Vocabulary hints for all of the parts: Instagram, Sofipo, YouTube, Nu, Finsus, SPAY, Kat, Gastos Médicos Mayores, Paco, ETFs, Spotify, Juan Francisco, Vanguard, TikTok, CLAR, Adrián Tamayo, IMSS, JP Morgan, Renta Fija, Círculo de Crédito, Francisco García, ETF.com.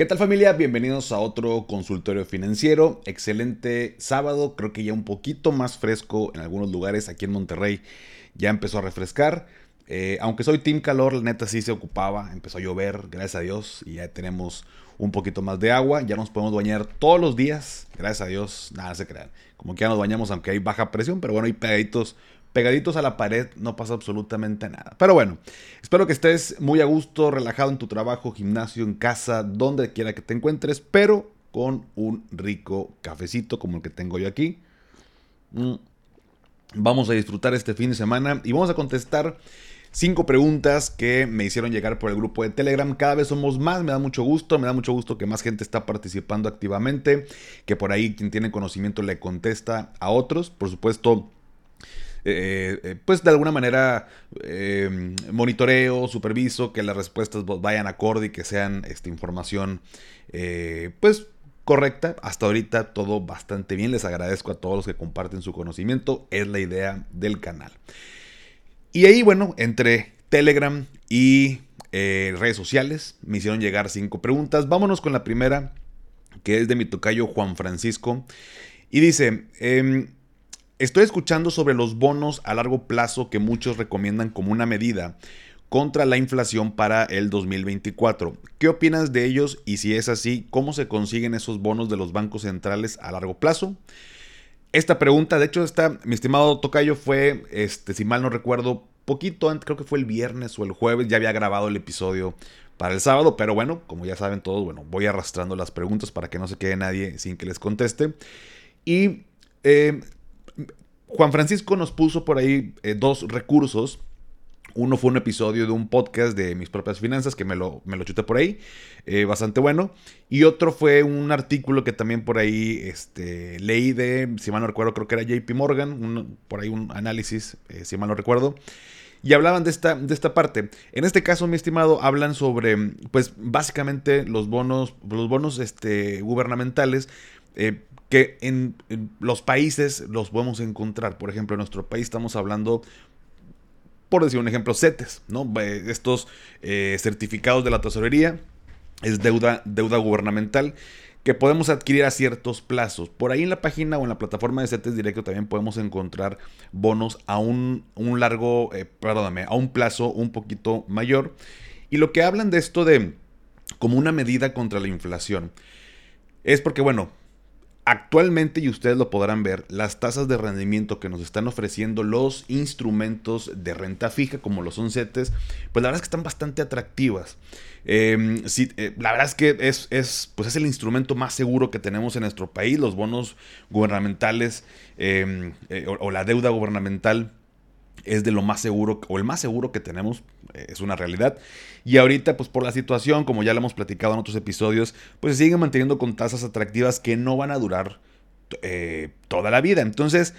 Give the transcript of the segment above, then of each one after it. ¿Qué tal, familia? Bienvenidos a otro consultorio financiero. Excelente sábado, creo que ya un poquito más fresco en algunos lugares. Aquí en Monterrey ya empezó a refrescar. Aunque soy team calor, la neta sí se ocupaba. Empezó a llover, gracias a Dios, y ya tenemos un poquito más de agua. Ya nos podemos bañar todos los días, gracias a Dios, nada se crean. Como que ya nos bañamos aunque hay baja presión, pero bueno, hay pegaditos a la pared, no pasa absolutamente nada. Pero bueno, espero que estés muy a gusto, relajado en tu trabajo, gimnasio, en casa, donde quiera que te encuentres, pero con un rico cafecito como el que tengo yo aquí. Vamos a disfrutar este fin de semana y vamos a contestar 5 preguntas que me hicieron llegar por el grupo de Telegram. Cada vez somos más, me da mucho gusto que más gente está participando activamente, que por ahí quien tiene conocimiento le contesta a otros, por supuesto. Pues de alguna manera monitoreo, superviso que las respuestas vayan acorde y que sean información pues correcta. Hasta ahorita todo bastante bien, les agradezco a todos los que comparten su conocimiento, es la idea del canal. Y ahí, bueno, entre Telegram y redes sociales me hicieron llegar 5 preguntas. Vámonos con la primera, que es de mi tocayo Juan Francisco, y dice... Estoy escuchando sobre los bonos a largo plazo que muchos recomiendan como una medida contra la inflación para el 2024. ¿Qué opinas de ellos? Y si es así, ¿cómo se consiguen esos bonos de los bancos centrales a largo plazo? Esta pregunta, de hecho, mi estimado tocayo, fue, si mal no recuerdo, poquito antes, creo que fue el viernes o el jueves, ya había grabado el episodio para el sábado, pero bueno, como ya saben todos, bueno, voy arrastrando las preguntas para que no se quede nadie sin que les conteste. Y... Juan Francisco nos puso por ahí 2 recursos. Uno fue un episodio de un podcast de Mis Propias Finanzas, que me lo chuté por ahí, bastante bueno. Y otro fue un artículo que también por ahí leí de, si mal no recuerdo, creo que era JP Morgan, por ahí un análisis, si mal no recuerdo. Y hablaban de esta parte. En este caso, mi estimado, hablan sobre, pues básicamente los bonos gubernamentales, que en los países los podemos encontrar. Por ejemplo, en nuestro país estamos hablando, por decir un ejemplo, CETES, ¿no? Estos certificados de la tesorería, es deuda gubernamental, que podemos adquirir a ciertos plazos. Por ahí en la página o en la plataforma de CETES Directo también podemos encontrar bonos a un plazo un poquito mayor. Y lo que hablan de esto de como una medida contra la inflación es porque, bueno, actualmente, y ustedes lo podrán ver, las tasas de rendimiento que nos están ofreciendo los instrumentos de renta fija, como los son CETES, pues la verdad es que están bastante atractivas. La verdad es que es el instrumento más seguro que tenemos en nuestro país, los bonos gubernamentales o la deuda gubernamental. Es de lo más seguro, o el más seguro que tenemos, es una realidad. Y ahorita, pues por la situación, como ya lo hemos platicado en otros episodios, pues se siguen manteniendo con tasas atractivas que no van a durar toda la vida. Entonces,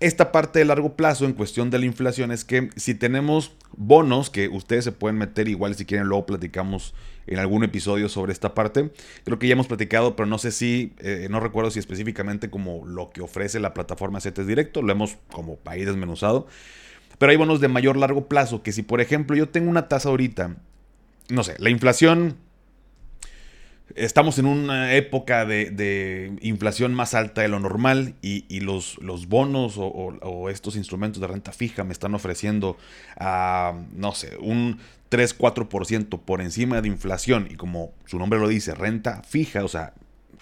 esta parte de largo plazo en cuestión de la inflación es que si tenemos bonos, que ustedes se pueden meter igual si quieren, luego platicamos en algún episodio sobre esta parte. Creo que ya hemos platicado, pero no sé si, no recuerdo si específicamente como lo que ofrece la plataforma CETES Directo, lo hemos como ahí desmenuzado. Pero hay bonos de mayor largo plazo que si, por ejemplo, yo tengo una tasa ahorita, no sé, la inflación... Estamos en una época de inflación más alta de lo normal y los bonos o estos instrumentos de renta fija me están ofreciendo, no sé, un 3-4% por encima de inflación. Y como su nombre lo dice, renta fija, o sea,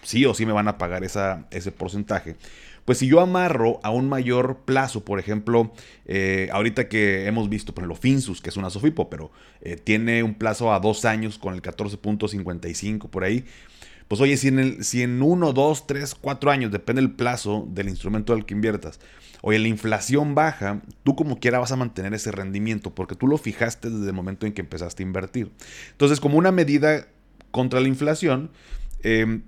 sí o sí me van a pagar ese porcentaje. Pues si yo amarro a un mayor plazo, por ejemplo, ahorita que hemos visto, por ejemplo, Finsus, que es una Sofipo, pero tiene un plazo a 2 años con el 14.55 por ahí, pues oye, si en 1, 2, 3, 4 años, depende el plazo del instrumento al que inviertas, oye, la inflación baja, tú como quiera vas a mantener ese rendimiento, porque tú lo fijaste desde el momento en que empezaste a invertir. Entonces, como una medida contra la inflación,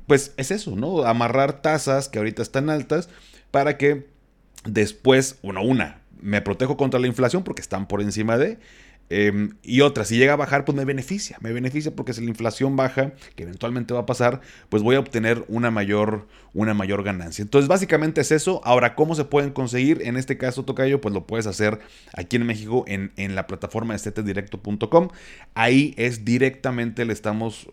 pues es eso, ¿no? Amarrar tasas que ahorita están altas para que después, me protejo contra la inflación porque están por encima de, y otra, si llega a bajar, pues me beneficia porque si la inflación baja, que eventualmente va a pasar, pues voy a obtener una mayor ganancia. Entonces, básicamente es eso. Ahora, ¿cómo se pueden conseguir? En este caso, tocayo, pues lo puedes hacer aquí en México en la plataforma de CETES Directo.com. Ahí es directamente, le estamos...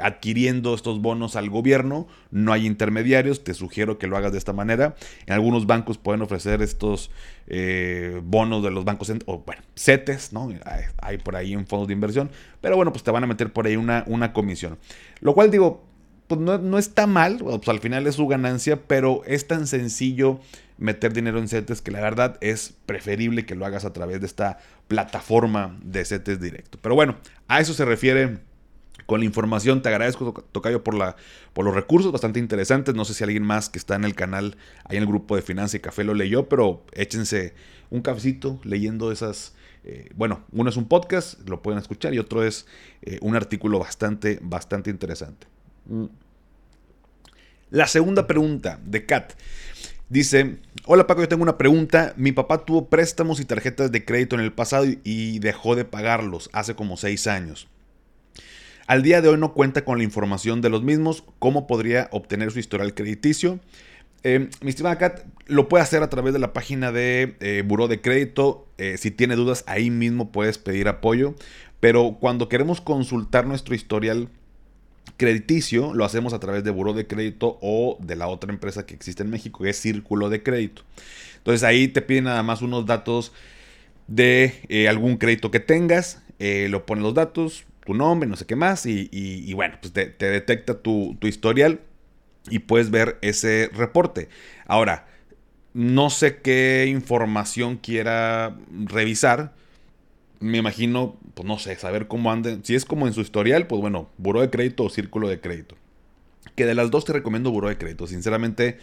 adquiriendo estos bonos al gobierno, no hay intermediarios, te sugiero que lo hagas de esta manera. En algunos bancos pueden ofrecer estos bonos de los bancos, o bueno, CETES, ¿no? Hay por ahí un fondo de inversión, pero bueno, pues te van a meter por ahí una comisión, lo cual digo, pues no está mal, pues al final es su ganancia, pero es tan sencillo meter dinero en CETES que la verdad es preferible que lo hagas a través de esta plataforma de CETES Directo. Pero bueno, a eso se refiere con la información. Te agradezco, Tocayo, por los recursos bastante interesantes. No sé si alguien más que está en el canal, ahí en el grupo de Finanzas y Café, lo leyó, pero échense un cafecito leyendo esas... bueno, uno es un podcast, lo pueden escuchar, y otro es un artículo bastante interesante. La segunda pregunta de Kat dice: hola Paco, yo tengo una pregunta. Mi papá tuvo préstamos y tarjetas de crédito en el pasado y dejó de pagarlos hace como 6 años. Al día de hoy no cuenta con la información de los mismos. ¿Cómo podría obtener su historial crediticio? Mi estimada Kat, lo puede hacer a través de la página de Buró de Crédito. Si tiene dudas, ahí mismo puedes pedir apoyo. Pero cuando queremos consultar nuestro historial crediticio, lo hacemos a través de Buró de Crédito o de la otra empresa que existe en México, que es Círculo de Crédito. Entonces ahí te piden nada más unos datos de algún crédito que tengas, lo ponen los datos, tu nombre, no sé qué más, y bueno, pues te detecta tu historial y puedes ver ese reporte. Ahora, no sé qué información quiera revisar. Me imagino, pues no sé, saber cómo anden. Si es como en su historial, pues bueno, Buró de Crédito o Círculo de Crédito. Que de las dos te recomiendo Buró de Crédito. Sinceramente,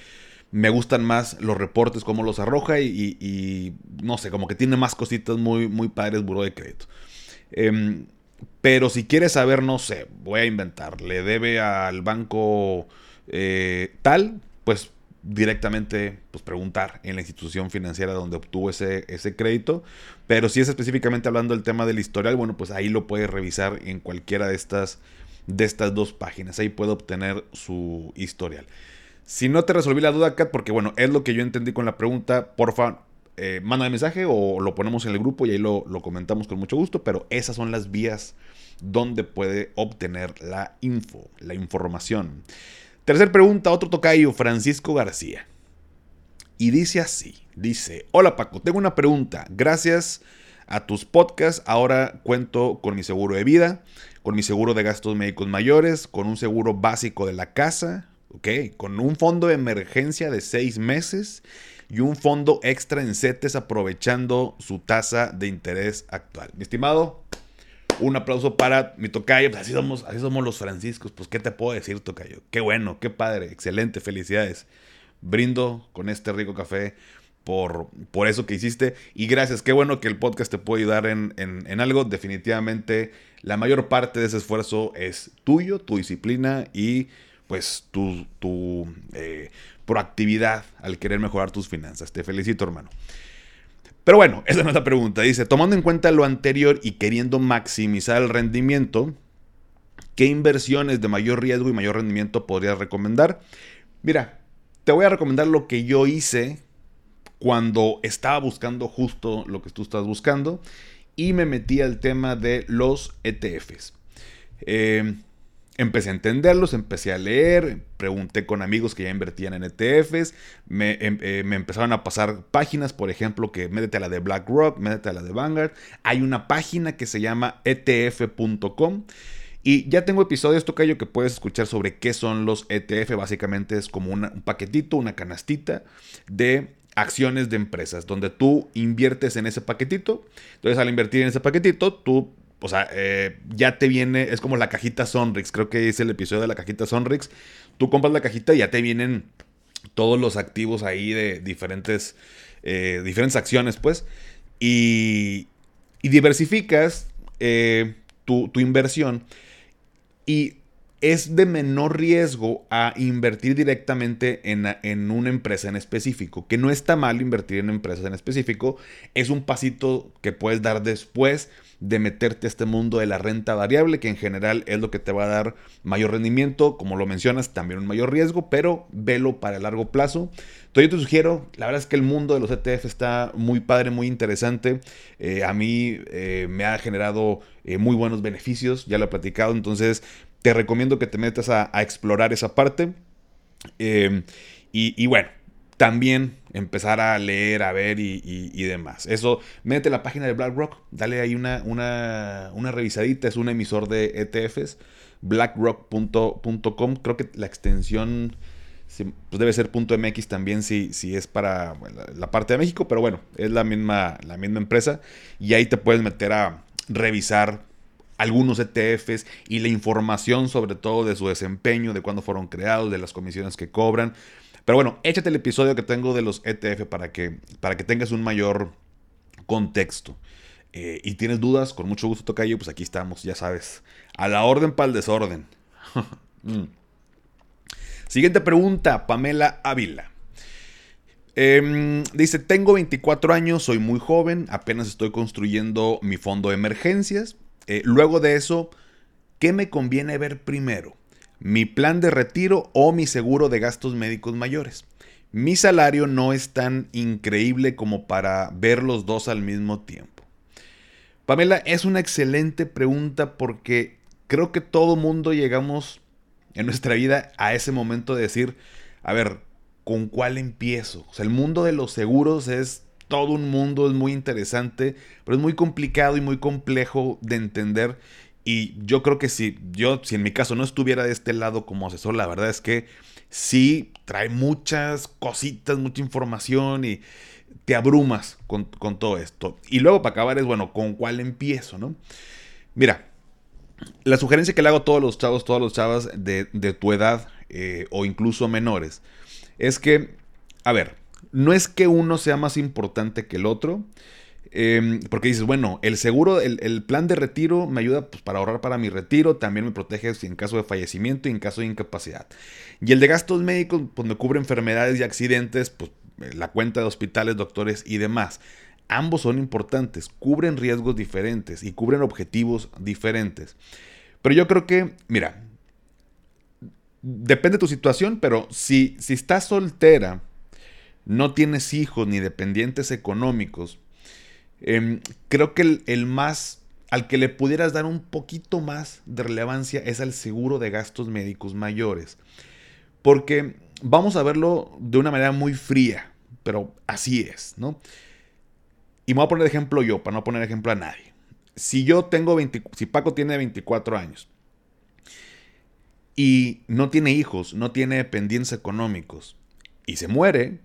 me gustan más los reportes, cómo los arroja y no sé, como que tiene más cositas muy, muy padres Buró de Crédito. Pero si quieres saber, no sé, voy a inventar, le debe al banco tal, pues directamente pues preguntar en la institución financiera donde obtuvo ese crédito. Pero si es específicamente hablando del tema del historial, bueno, pues ahí lo puedes revisar en cualquiera de estas dos páginas. Ahí puede obtener su historial. Si no te resolví la duda, Kat, porque bueno, es lo que yo entendí con la pregunta, porfa, manda el mensaje o lo ponemos en el grupo y ahí lo comentamos con mucho gusto. Pero esas son las vías donde puede obtener la información. Tercer pregunta, otro tocayo, Francisco García. Y dice así, dice: hola Paco, tengo una pregunta. Gracias a tus podcasts, ahora cuento con mi seguro de vida, con mi seguro de gastos médicos mayores, con un seguro básico de la casa, ¿okay? Con un fondo de emergencia de 6 meses y un fondo extra en CETES aprovechando su tasa de interés actual. Mi estimado, un aplauso para mi tocayo. Pues así somos los franciscos. Pues qué te puedo decir, tocayo. Qué bueno, qué padre, excelente, felicidades. Brindo con este rico café por eso que hiciste. Y gracias, qué bueno que el podcast te puede ayudar en algo. Definitivamente la mayor parte de ese esfuerzo es tuyo, tu disciplina y pues tu proactividad al querer mejorar tus finanzas. Te felicito, hermano. Pero bueno, esa no es la pregunta. Dice: tomando en cuenta lo anterior y queriendo maximizar el rendimiento, ¿qué inversiones de mayor riesgo y mayor rendimiento podrías recomendar? Mira, te voy a recomendar lo que yo hice cuando estaba buscando justo lo que tú estás buscando y me metí al tema de los ETFs. Empecé a entenderlos, empecé a leer, pregunté con amigos que ya invertían en ETFs, me empezaron a pasar páginas, por ejemplo, que métete a la de BlackRock, métete a la de Vanguard. Hay una página que se llama ETF.com y ya tengo episodios, tocayo, que puedes escuchar sobre qué son los ETF. Básicamente es como un paquetito, una canastita de acciones de empresas, donde tú inviertes en ese paquetito. Entonces, al invertir en ese paquetito, tú... O sea, ya te viene, es como la cajita Sonrix, creo que es el episodio de la cajita Sonrix. Tú compras la cajita y ya te vienen todos los activos ahí de diferentes acciones, pues. Y diversificas tu inversión. Y es de menor riesgo a invertir directamente en una empresa en específico. Que no está mal invertir en empresas en específico. Es un pasito que puedes dar después de meterte a este mundo de la renta variable, que en general es lo que te va a dar mayor rendimiento, como lo mencionas, también un mayor riesgo, pero velo para el largo plazo. Entonces yo te sugiero, la verdad es que el mundo de los ETF está muy padre, muy interesante. A mí me ha generado muy buenos beneficios, ya lo he platicado. Entonces te recomiendo que te metas a explorar esa parte. Y bueno, también empezar a leer, a ver y demás. Eso, métete a la página de BlackRock, dale ahí una revisadita. Es un emisor de ETFs, BlackRock.com. Creo que la extensión pues debe ser .mx también si es para la parte de México, pero bueno, es la misma empresa. Y ahí te puedes meter a revisar algunos ETFs y la información sobre todo de su desempeño, de cuándo fueron creados, de las comisiones que cobran. Pero bueno, échate el episodio que tengo de los ETF para que tengas un mayor contexto. Y tienes dudas, con mucho gusto, tocayo, pues aquí estamos, ya sabes. A la orden para el desorden. Siguiente pregunta, Pamela Ávila. Dice, tengo 24 años, soy muy joven, apenas estoy construyendo mi fondo de emergencias. Luego de eso, ¿qué me conviene ver primero? ¿Mi plan de retiro o mi seguro de gastos médicos mayores? Mi salario no es tan increíble como para ver los dos al mismo tiempo. Pamela, es una excelente pregunta porque creo que todo mundo llegamos en nuestra vida a ese momento de decir, a ver, ¿con cuál empiezo? O sea, el mundo de los seguros es todo un mundo, es muy interesante, pero es muy complicado y muy complejo de entender. Y yo creo que si en mi caso no estuviera de este lado como asesor, la verdad es que sí trae muchas cositas, mucha información y te abrumas con todo esto. Y luego para acabar es, bueno, ¿con cuál empiezo, no? Mira, la sugerencia que le hago a todas las chavas de tu edad o incluso menores es que, a ver, no es que uno sea más importante que el otro. Porque dices, bueno, el seguro, el plan de retiro me ayuda pues, para ahorrar para mi retiro, también me protege en caso de fallecimiento y en caso de incapacidad. Y el de gastos médicos, pues me cubre enfermedades y accidentes, pues la cuenta de hospitales, doctores y demás. Ambos son importantes, cubren riesgos diferentes y cubren objetivos diferentes. Pero yo creo que, mira, depende de tu situación, pero si estás soltera, no tienes hijos ni dependientes económicos, creo que el más al que le pudieras dar un poquito más de relevancia es al seguro de gastos médicos mayores, porque vamos a verlo de una manera muy fría, pero así es, ¿no? Y me voy a poner ejemplo yo, para no poner ejemplo a nadie. Si Paco tiene 24 años y no tiene hijos, no tiene dependientes económicos y se muere,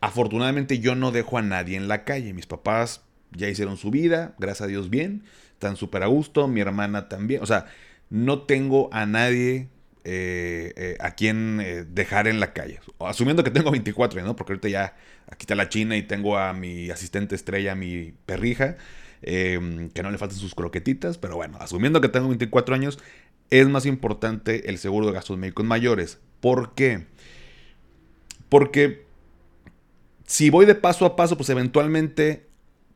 afortunadamente yo no dejo a nadie en la calle. Mis papás ya hicieron su vida, gracias a Dios bien, están súper a gusto, mi hermana también. O sea, no tengo a nadie a quien dejar en la calle. Asumiendo que tengo 24, ¿no? Porque ahorita ya aquí está la China y tengo a mi asistente estrella, mi perrija, que no le faltan sus croquetitas. Pero bueno, asumiendo que tengo 24 años, es más importante el seguro de gastos médicos mayores. ¿Por qué? Porque si voy de paso a paso, pues eventualmente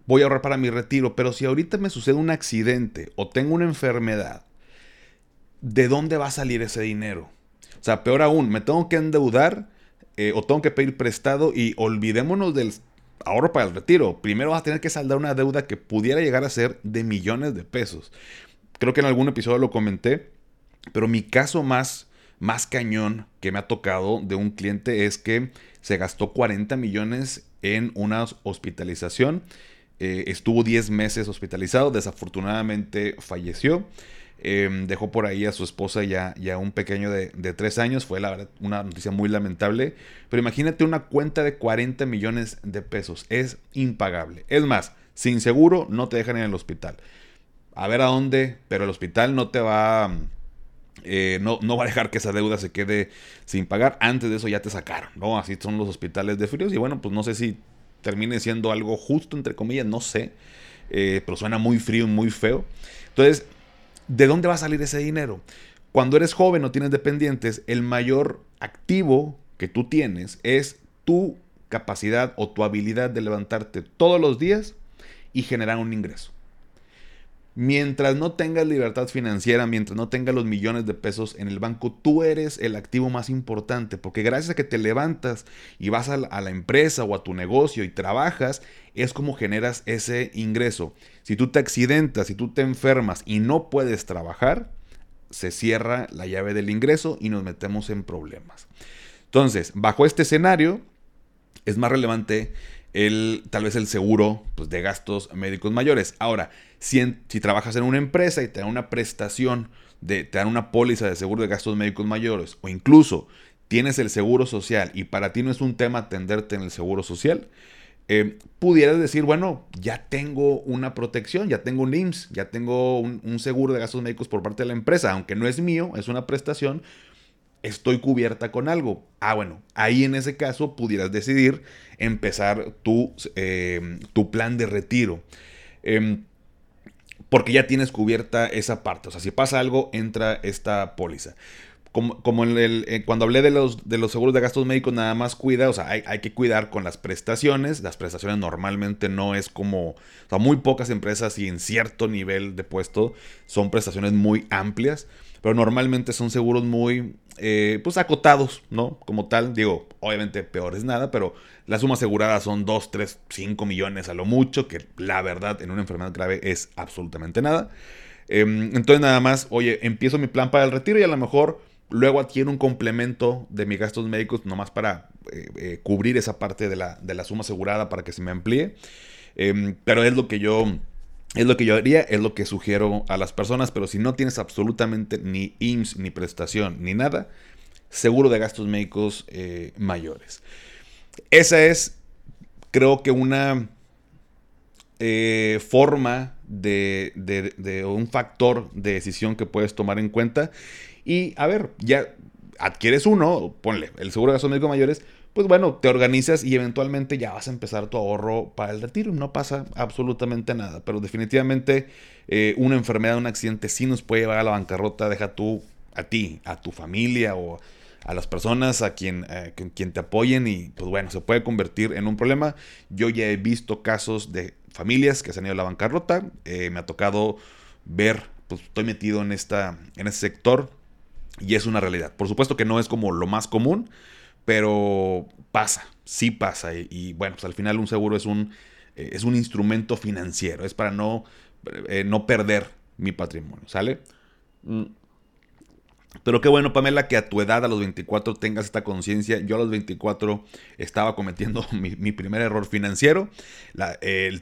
voy a ahorrar para mi retiro. Pero si ahorita me sucede un accidente o tengo una enfermedad, ¿de dónde va a salir ese dinero? O sea, peor aún, me tengo que endeudar o tengo que pedir prestado y olvidémonos del ahorro para el retiro. Primero vas a tener que saldar una deuda que pudiera llegar a ser de millones de pesos. Creo que en algún episodio lo comenté, pero mi caso más cañón que me ha tocado de un cliente es que se gastó 40 millones en una hospitalización. Estuvo 10 meses hospitalizado. Desafortunadamente falleció. Dejó por ahí a su esposa y a un pequeño de 3 años. Fue la verdad una noticia muy lamentable. Pero imagínate una cuenta de 40 millones de pesos. Es impagable. Es más, sin seguro no te dejan en el hospital. A ver a dónde, pero el hospital no te va no va a dejar que esa deuda se quede sin pagar. Antes de eso ya te sacaron, ¿no? Así son los hospitales de fríos. Y bueno, pues no sé si termine siendo algo justo, entre comillas, no sé. Pero suena muy frío y muy feo. Entonces, ¿de dónde va a salir ese dinero? Cuando eres joven o tienes dependientes, el mayor activo que tú tienes es tu capacidad o tu habilidad de levantarte todos los días y generar un ingreso. Mientras no tengas libertad financiera, mientras no tengas los millones de pesos en el banco, tú eres el activo más importante, porque gracias a que te levantas y vas a la empresa o a tu negocio y trabajas, es como generas ese ingreso. Si tú te accidentas, si tú te enfermas y no puedes trabajar, se cierra la llave del ingreso y nos metemos en problemas. Entonces, bajo este escenario, es más relevante tal vez el seguro, pues, de gastos médicos mayores. Ahora, si trabajas en una empresa y te dan una prestación, te dan una póliza de seguro de gastos médicos mayores, o incluso tienes el seguro social y para ti no es un tema atenderte en el seguro social, pudieras decir, bueno, ya tengo una protección, ya tengo un IMSS, ya tengo un seguro de gastos médicos por parte de la empresa, aunque no es mío, es una prestación, estoy cubierta con algo. Bueno, ahí en ese caso pudieras decidir empezar tu plan de retiro. Porque ya tienes cubierta esa parte. O sea, si pasa algo, entra esta póliza. Cuando hablé de los seguros de gastos médicos, nada más cuida, o sea, hay que cuidar con las prestaciones. Las prestaciones normalmente no es como... O sea, muy pocas empresas y en cierto nivel de puesto son prestaciones muy amplias. Pero normalmente son seguros muy pues acotados, ¿no? Como tal, digo, obviamente peor es nada, pero la suma asegurada son 2, 3, 5 millones a lo mucho, que la verdad en una enfermedad grave es absolutamente nada. Entonces nada más, oye, empiezo mi plan para el retiro y a lo mejor... Luego adquiero un complemento de mis gastos médicos nomás para cubrir esa parte de la suma asegurada para que se me amplíe. Pero es lo que yo haría, es lo que sugiero a las personas. Pero si no tienes absolutamente ni IMSS, ni prestación, ni nada, seguro de gastos médicos mayores. Esa es, creo que una forma de un factor de decisión que puedes tomar en cuenta. Y a ver, ya adquieres uno, ponle el seguro de gastos médicos mayores, pues bueno, te organizas y eventualmente ya vas a empezar tu ahorro para el retiro. No pasa absolutamente nada, pero definitivamente una enfermedad, un accidente sí nos puede llevar a la bancarrota. Deja tú a ti, a tu familia o a las personas a quien te apoyen y pues bueno, se puede convertir en un problema. Yo ya he visto casos de familias que se han ido a la bancarrota, me ha tocado ver, pues estoy metido en este sector. Y es una realidad. Por supuesto que no es como lo más común, pero pasa, sí pasa. Y bueno, pues al final un seguro es un instrumento financiero. Es para no perder mi patrimonio, ¿sale? Pero qué bueno, Pamela, que a tu edad, a los 24, tengas esta conciencia. Yo a los 24 estaba cometiendo mi primer error financiero.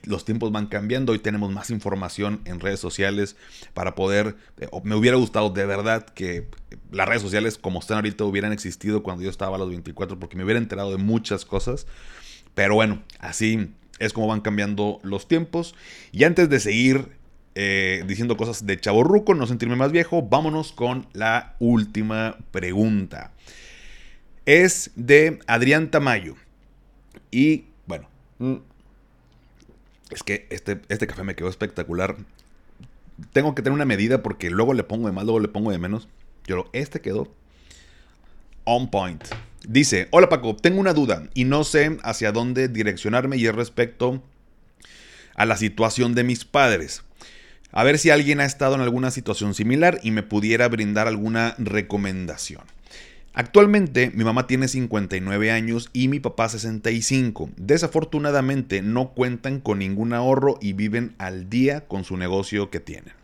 Los tiempos van cambiando. Hoy tenemos más información en redes sociales para poder... me hubiera gustado de verdad que las redes sociales como están ahorita hubieran existido cuando yo estaba a los 24, porque me hubiera enterado de muchas cosas. Pero bueno, así es como van cambiando los tiempos. Y antes de seguir... diciendo cosas de chavorruco, no sentirme más viejo, vámonos con la última pregunta. Es de Adrián Tamayo. Y bueno, es que este café me quedó espectacular. Tengo que tener una medida porque luego le pongo de más, luego le pongo de menos. Pero este quedó on point. Dice: hola Paco, tengo una duda y no sé hacia dónde direccionarme y es respecto a la situación de mis padres. A ver si alguien ha estado en alguna situación similar y me pudiera brindar alguna recomendación. Actualmente mi mamá tiene 59 años y mi papá 65. Desafortunadamente no cuentan con ningún ahorro y viven al día con su negocio que tienen.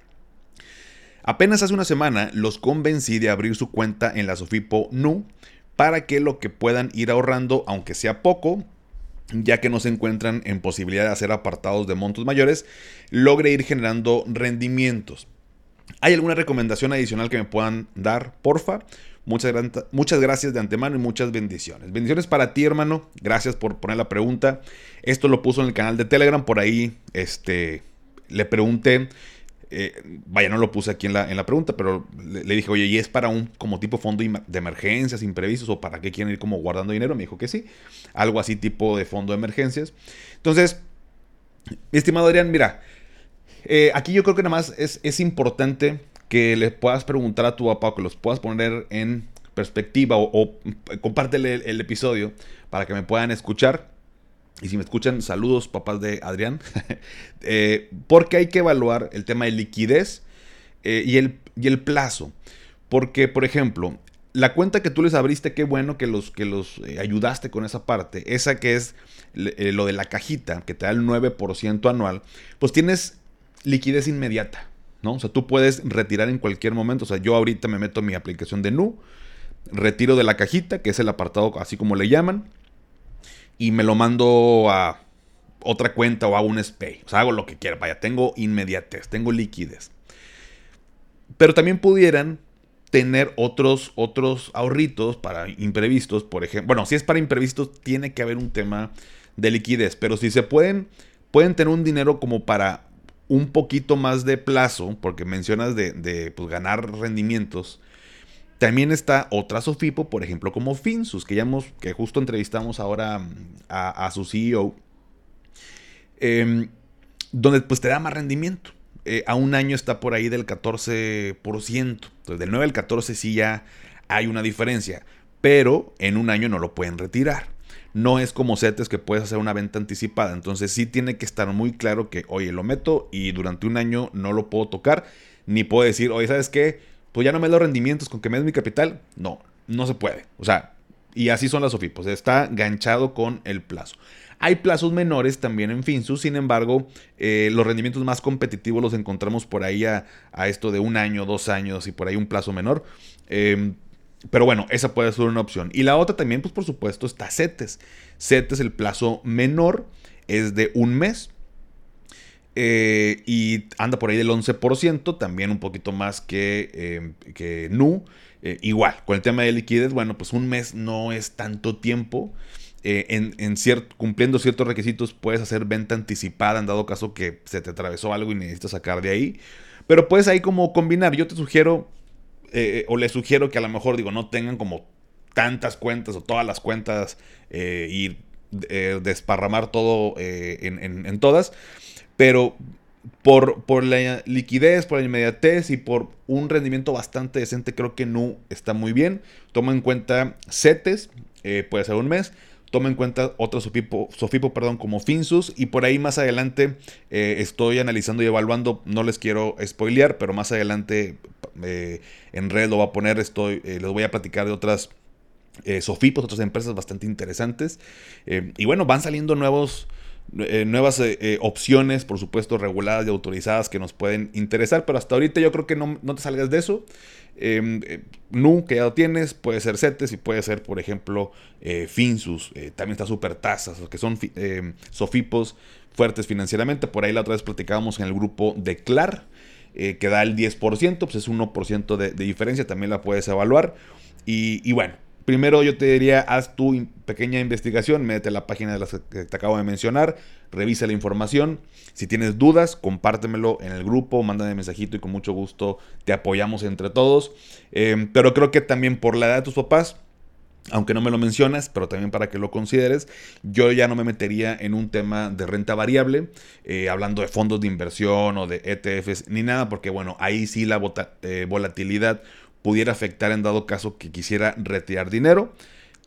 Apenas hace una semana los convencí de abrir su cuenta en la Sofipo Nu para que lo que puedan ir ahorrando, aunque sea poco, ya que no se encuentran en posibilidad de hacer apartados de montos mayores, logre ir generando rendimientos. ¿Hay alguna recomendación adicional que me puedan dar, porfa? Muchas gracias de antemano y muchas bendiciones. Bendiciones para ti, hermano. Gracias por poner la pregunta. Esto lo puso en el canal de Telegram. Por ahí le pregunté, no lo puse aquí en la pregunta, pero le dije, oye, ¿y es para un como tipo fondo de emergencias, imprevistos, o para qué quieren ir como guardando dinero? Me dijo que sí, algo así tipo de fondo de emergencias. Entonces, estimado Adrián, mira, aquí yo creo que nada más es importante que les puedas preguntar a tu papá, que los puedas poner en perspectiva o compártele el episodio para que me puedan escuchar. Y si me escuchan, saludos, papás de Adrián. Porque hay que evaluar el tema de liquidez y el plazo. Porque, por ejemplo, la cuenta que tú les abriste, qué bueno que los ayudaste con esa parte. Esa que es lo de la cajita, que te da el 9% anual. Pues tienes liquidez inmediata. ¿no? O sea, tú puedes retirar en cualquier momento. O sea, yo ahorita me meto en mi aplicación de Nu, retiro de la cajita, que es el apartado así como le llaman, y me lo mando a otra cuenta o a un SPAY. O sea, hago lo que quiera. Vaya, tengo inmediatez, tengo liquidez. Pero también pudieran tener otros ahorritos para imprevistos, por ejemplo. Bueno, si es para imprevistos, tiene que haber un tema de liquidez. Pero si se pueden tener un dinero como para un poquito más de plazo, porque mencionas de pues, ganar rendimientos. También está otra Sofipo, por ejemplo, como Finsus, que justo entrevistamos ahora a su CEO, donde pues te da más rendimiento. A un año está por ahí del 14%. Entonces, del 9 al 14 sí ya hay una diferencia, pero en un año no lo pueden retirar. No es como CETES, que puedes hacer una venta anticipada. Entonces sí tiene que estar muy claro que, oye, lo meto y durante un año no lo puedo tocar, ni puedo decir, oye, ¿sabes qué? Pues ya no me los rendimientos, con que me des mi capital. No, no se puede. O sea, y así son las Sofipos. Está ganchado con el plazo. Hay plazos menores también en Finsus, sin embargo, los rendimientos más competitivos los encontramos por ahí a esto de un año, 2 años y por ahí un plazo menor. Pero bueno, esa puede ser una opción. Y la otra también, pues por supuesto, está CETES. CETES, el plazo menor es de un mes y anda por ahí del 11%, también un poquito más que Nu. Igual, con el tema de liquidez, bueno, pues un mes no es tanto tiempo. Cumpliendo ciertos requisitos puedes hacer venta anticipada en dado caso que se te atravesó algo y necesitas sacar de ahí, pero puedes ahí como combinar. Yo te sugiero o les sugiero que a lo mejor, digo, no tengan como tantas cuentas o todas las cuentas y desparramar todo en todas, pero por la liquidez, por la inmediatez y por un rendimiento bastante decente, creo que Nu está muy bien. Toma en cuenta CETES, puede ser un mes. Toma en cuenta otra Sofipo, como Finsus, y por ahí más adelante estoy analizando y evaluando, no les quiero spoilear, pero más adelante en red lo voy a poner, les voy a platicar de otras Sofipos, otras empresas bastante interesantes, y bueno, van saliendo nuevas opciones, por supuesto reguladas y autorizadas, que nos pueden interesar, pero hasta ahorita yo creo que no te salgas de eso. Nu, que ya lo tienes, puede ser CETES y puede ser, por ejemplo, Finsus. También está Supertasas, que son Sofipos fuertes financieramente. Por ahí la otra vez platicábamos en el grupo de CLAR, que da el 10%, pues es 1% de diferencia, también la puedes evaluar. Y bueno, primero yo te diría, haz tu pequeña investigación, métete a la página de las que te acabo de mencionar, revisa la información. Si tienes dudas, compártemelo en el grupo, mándame mensajito y con mucho gusto te apoyamos entre todos. Pero creo que también por la edad de tus papás, aunque no me lo mencionas, pero también para que lo consideres, yo ya no me metería en un tema de renta variable, hablando de fondos de inversión o de ETFs ni nada, porque bueno, ahí sí la volatilidad pudiera afectar en dado caso que quisiera retirar dinero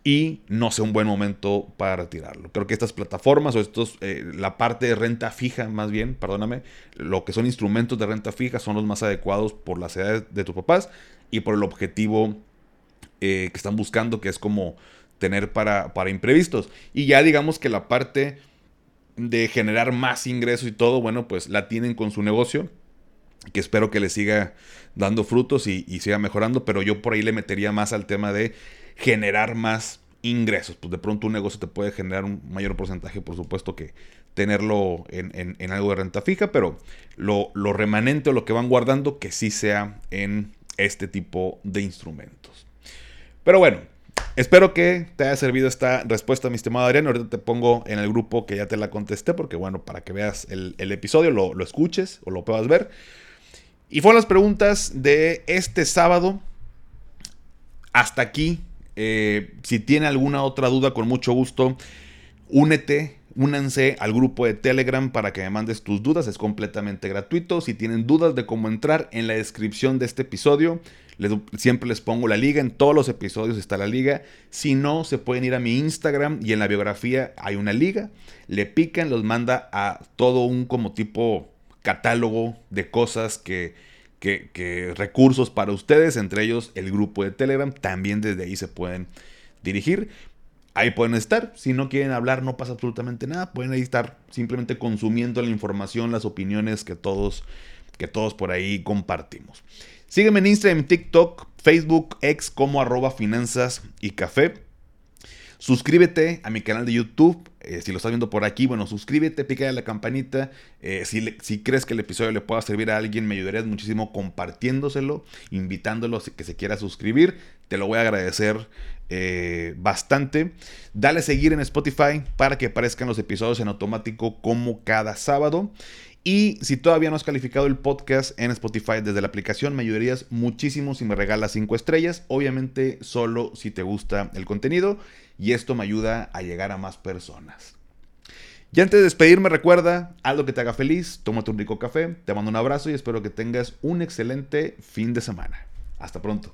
y no sea un buen momento para retirarlo. Creo que estas plataformas o la parte de renta fija, más bien, perdóname, lo que son instrumentos de renta fija son los más adecuados por las edades de tus papás y por el objetivo que están buscando, que es como tener para imprevistos. Y ya digamos que la parte de generar más ingresos y todo, bueno, pues la tienen con su negocio, que espero que le siga dando frutos y siga mejorando, pero yo por ahí le metería más al tema de generar más ingresos. Pues de pronto un negocio te puede generar un mayor porcentaje, por supuesto, que tenerlo en algo de renta fija, pero lo remanente o lo que van guardando, que sí sea en este tipo de instrumentos. Pero bueno, espero que te haya servido esta respuesta, mi estimado Adrián. Ahorita te pongo en el grupo que ya te la contesté, porque bueno, para que veas el episodio, lo escuches o lo puedas ver. Y fueron las preguntas de este sábado. Hasta aquí. Si tiene alguna otra duda, con mucho gusto, únanse al grupo de Telegram para que me mandes tus dudas. Es completamente gratuito. Si tienen dudas de cómo entrar, en la descripción de este episodio siempre les pongo la liga. En todos los episodios está la liga. Si no, se pueden ir a mi Instagram y en la biografía hay una liga. Le pican, los manda a todo un como tipo catálogo de cosas que recursos para ustedes, entre ellos el grupo de Telegram. También desde ahí se pueden dirigir, ahí pueden estar. Si no quieren hablar, no pasa absolutamente nada, pueden ahí estar simplemente consumiendo la información, las opiniones que todos que todos por ahí compartimos. Sígueme en Instagram, TikTok, Facebook, X como @finanzas y café. Suscríbete a mi canal de YouTube. Si lo estás viendo por aquí, bueno, suscríbete, pícale a la campanita. Si crees que el episodio le pueda servir a alguien, me ayudarías muchísimo compartiéndoselo, invitándolo a que se quiera suscribir. Te lo voy a agradecer bastante. Dale seguir en Spotify para que aparezcan los episodios en automático como cada sábado. Y si todavía no has calificado el podcast en Spotify desde la aplicación, me ayudarías muchísimo si me regalas 5 estrellas. Obviamente, solo si te gusta el contenido. Y esto me ayuda a llegar a más personas. Y antes de despedirme, recuerda, haz lo que te haga feliz, tómate un rico café, te mando un abrazo y espero que tengas un excelente fin de semana. Hasta pronto.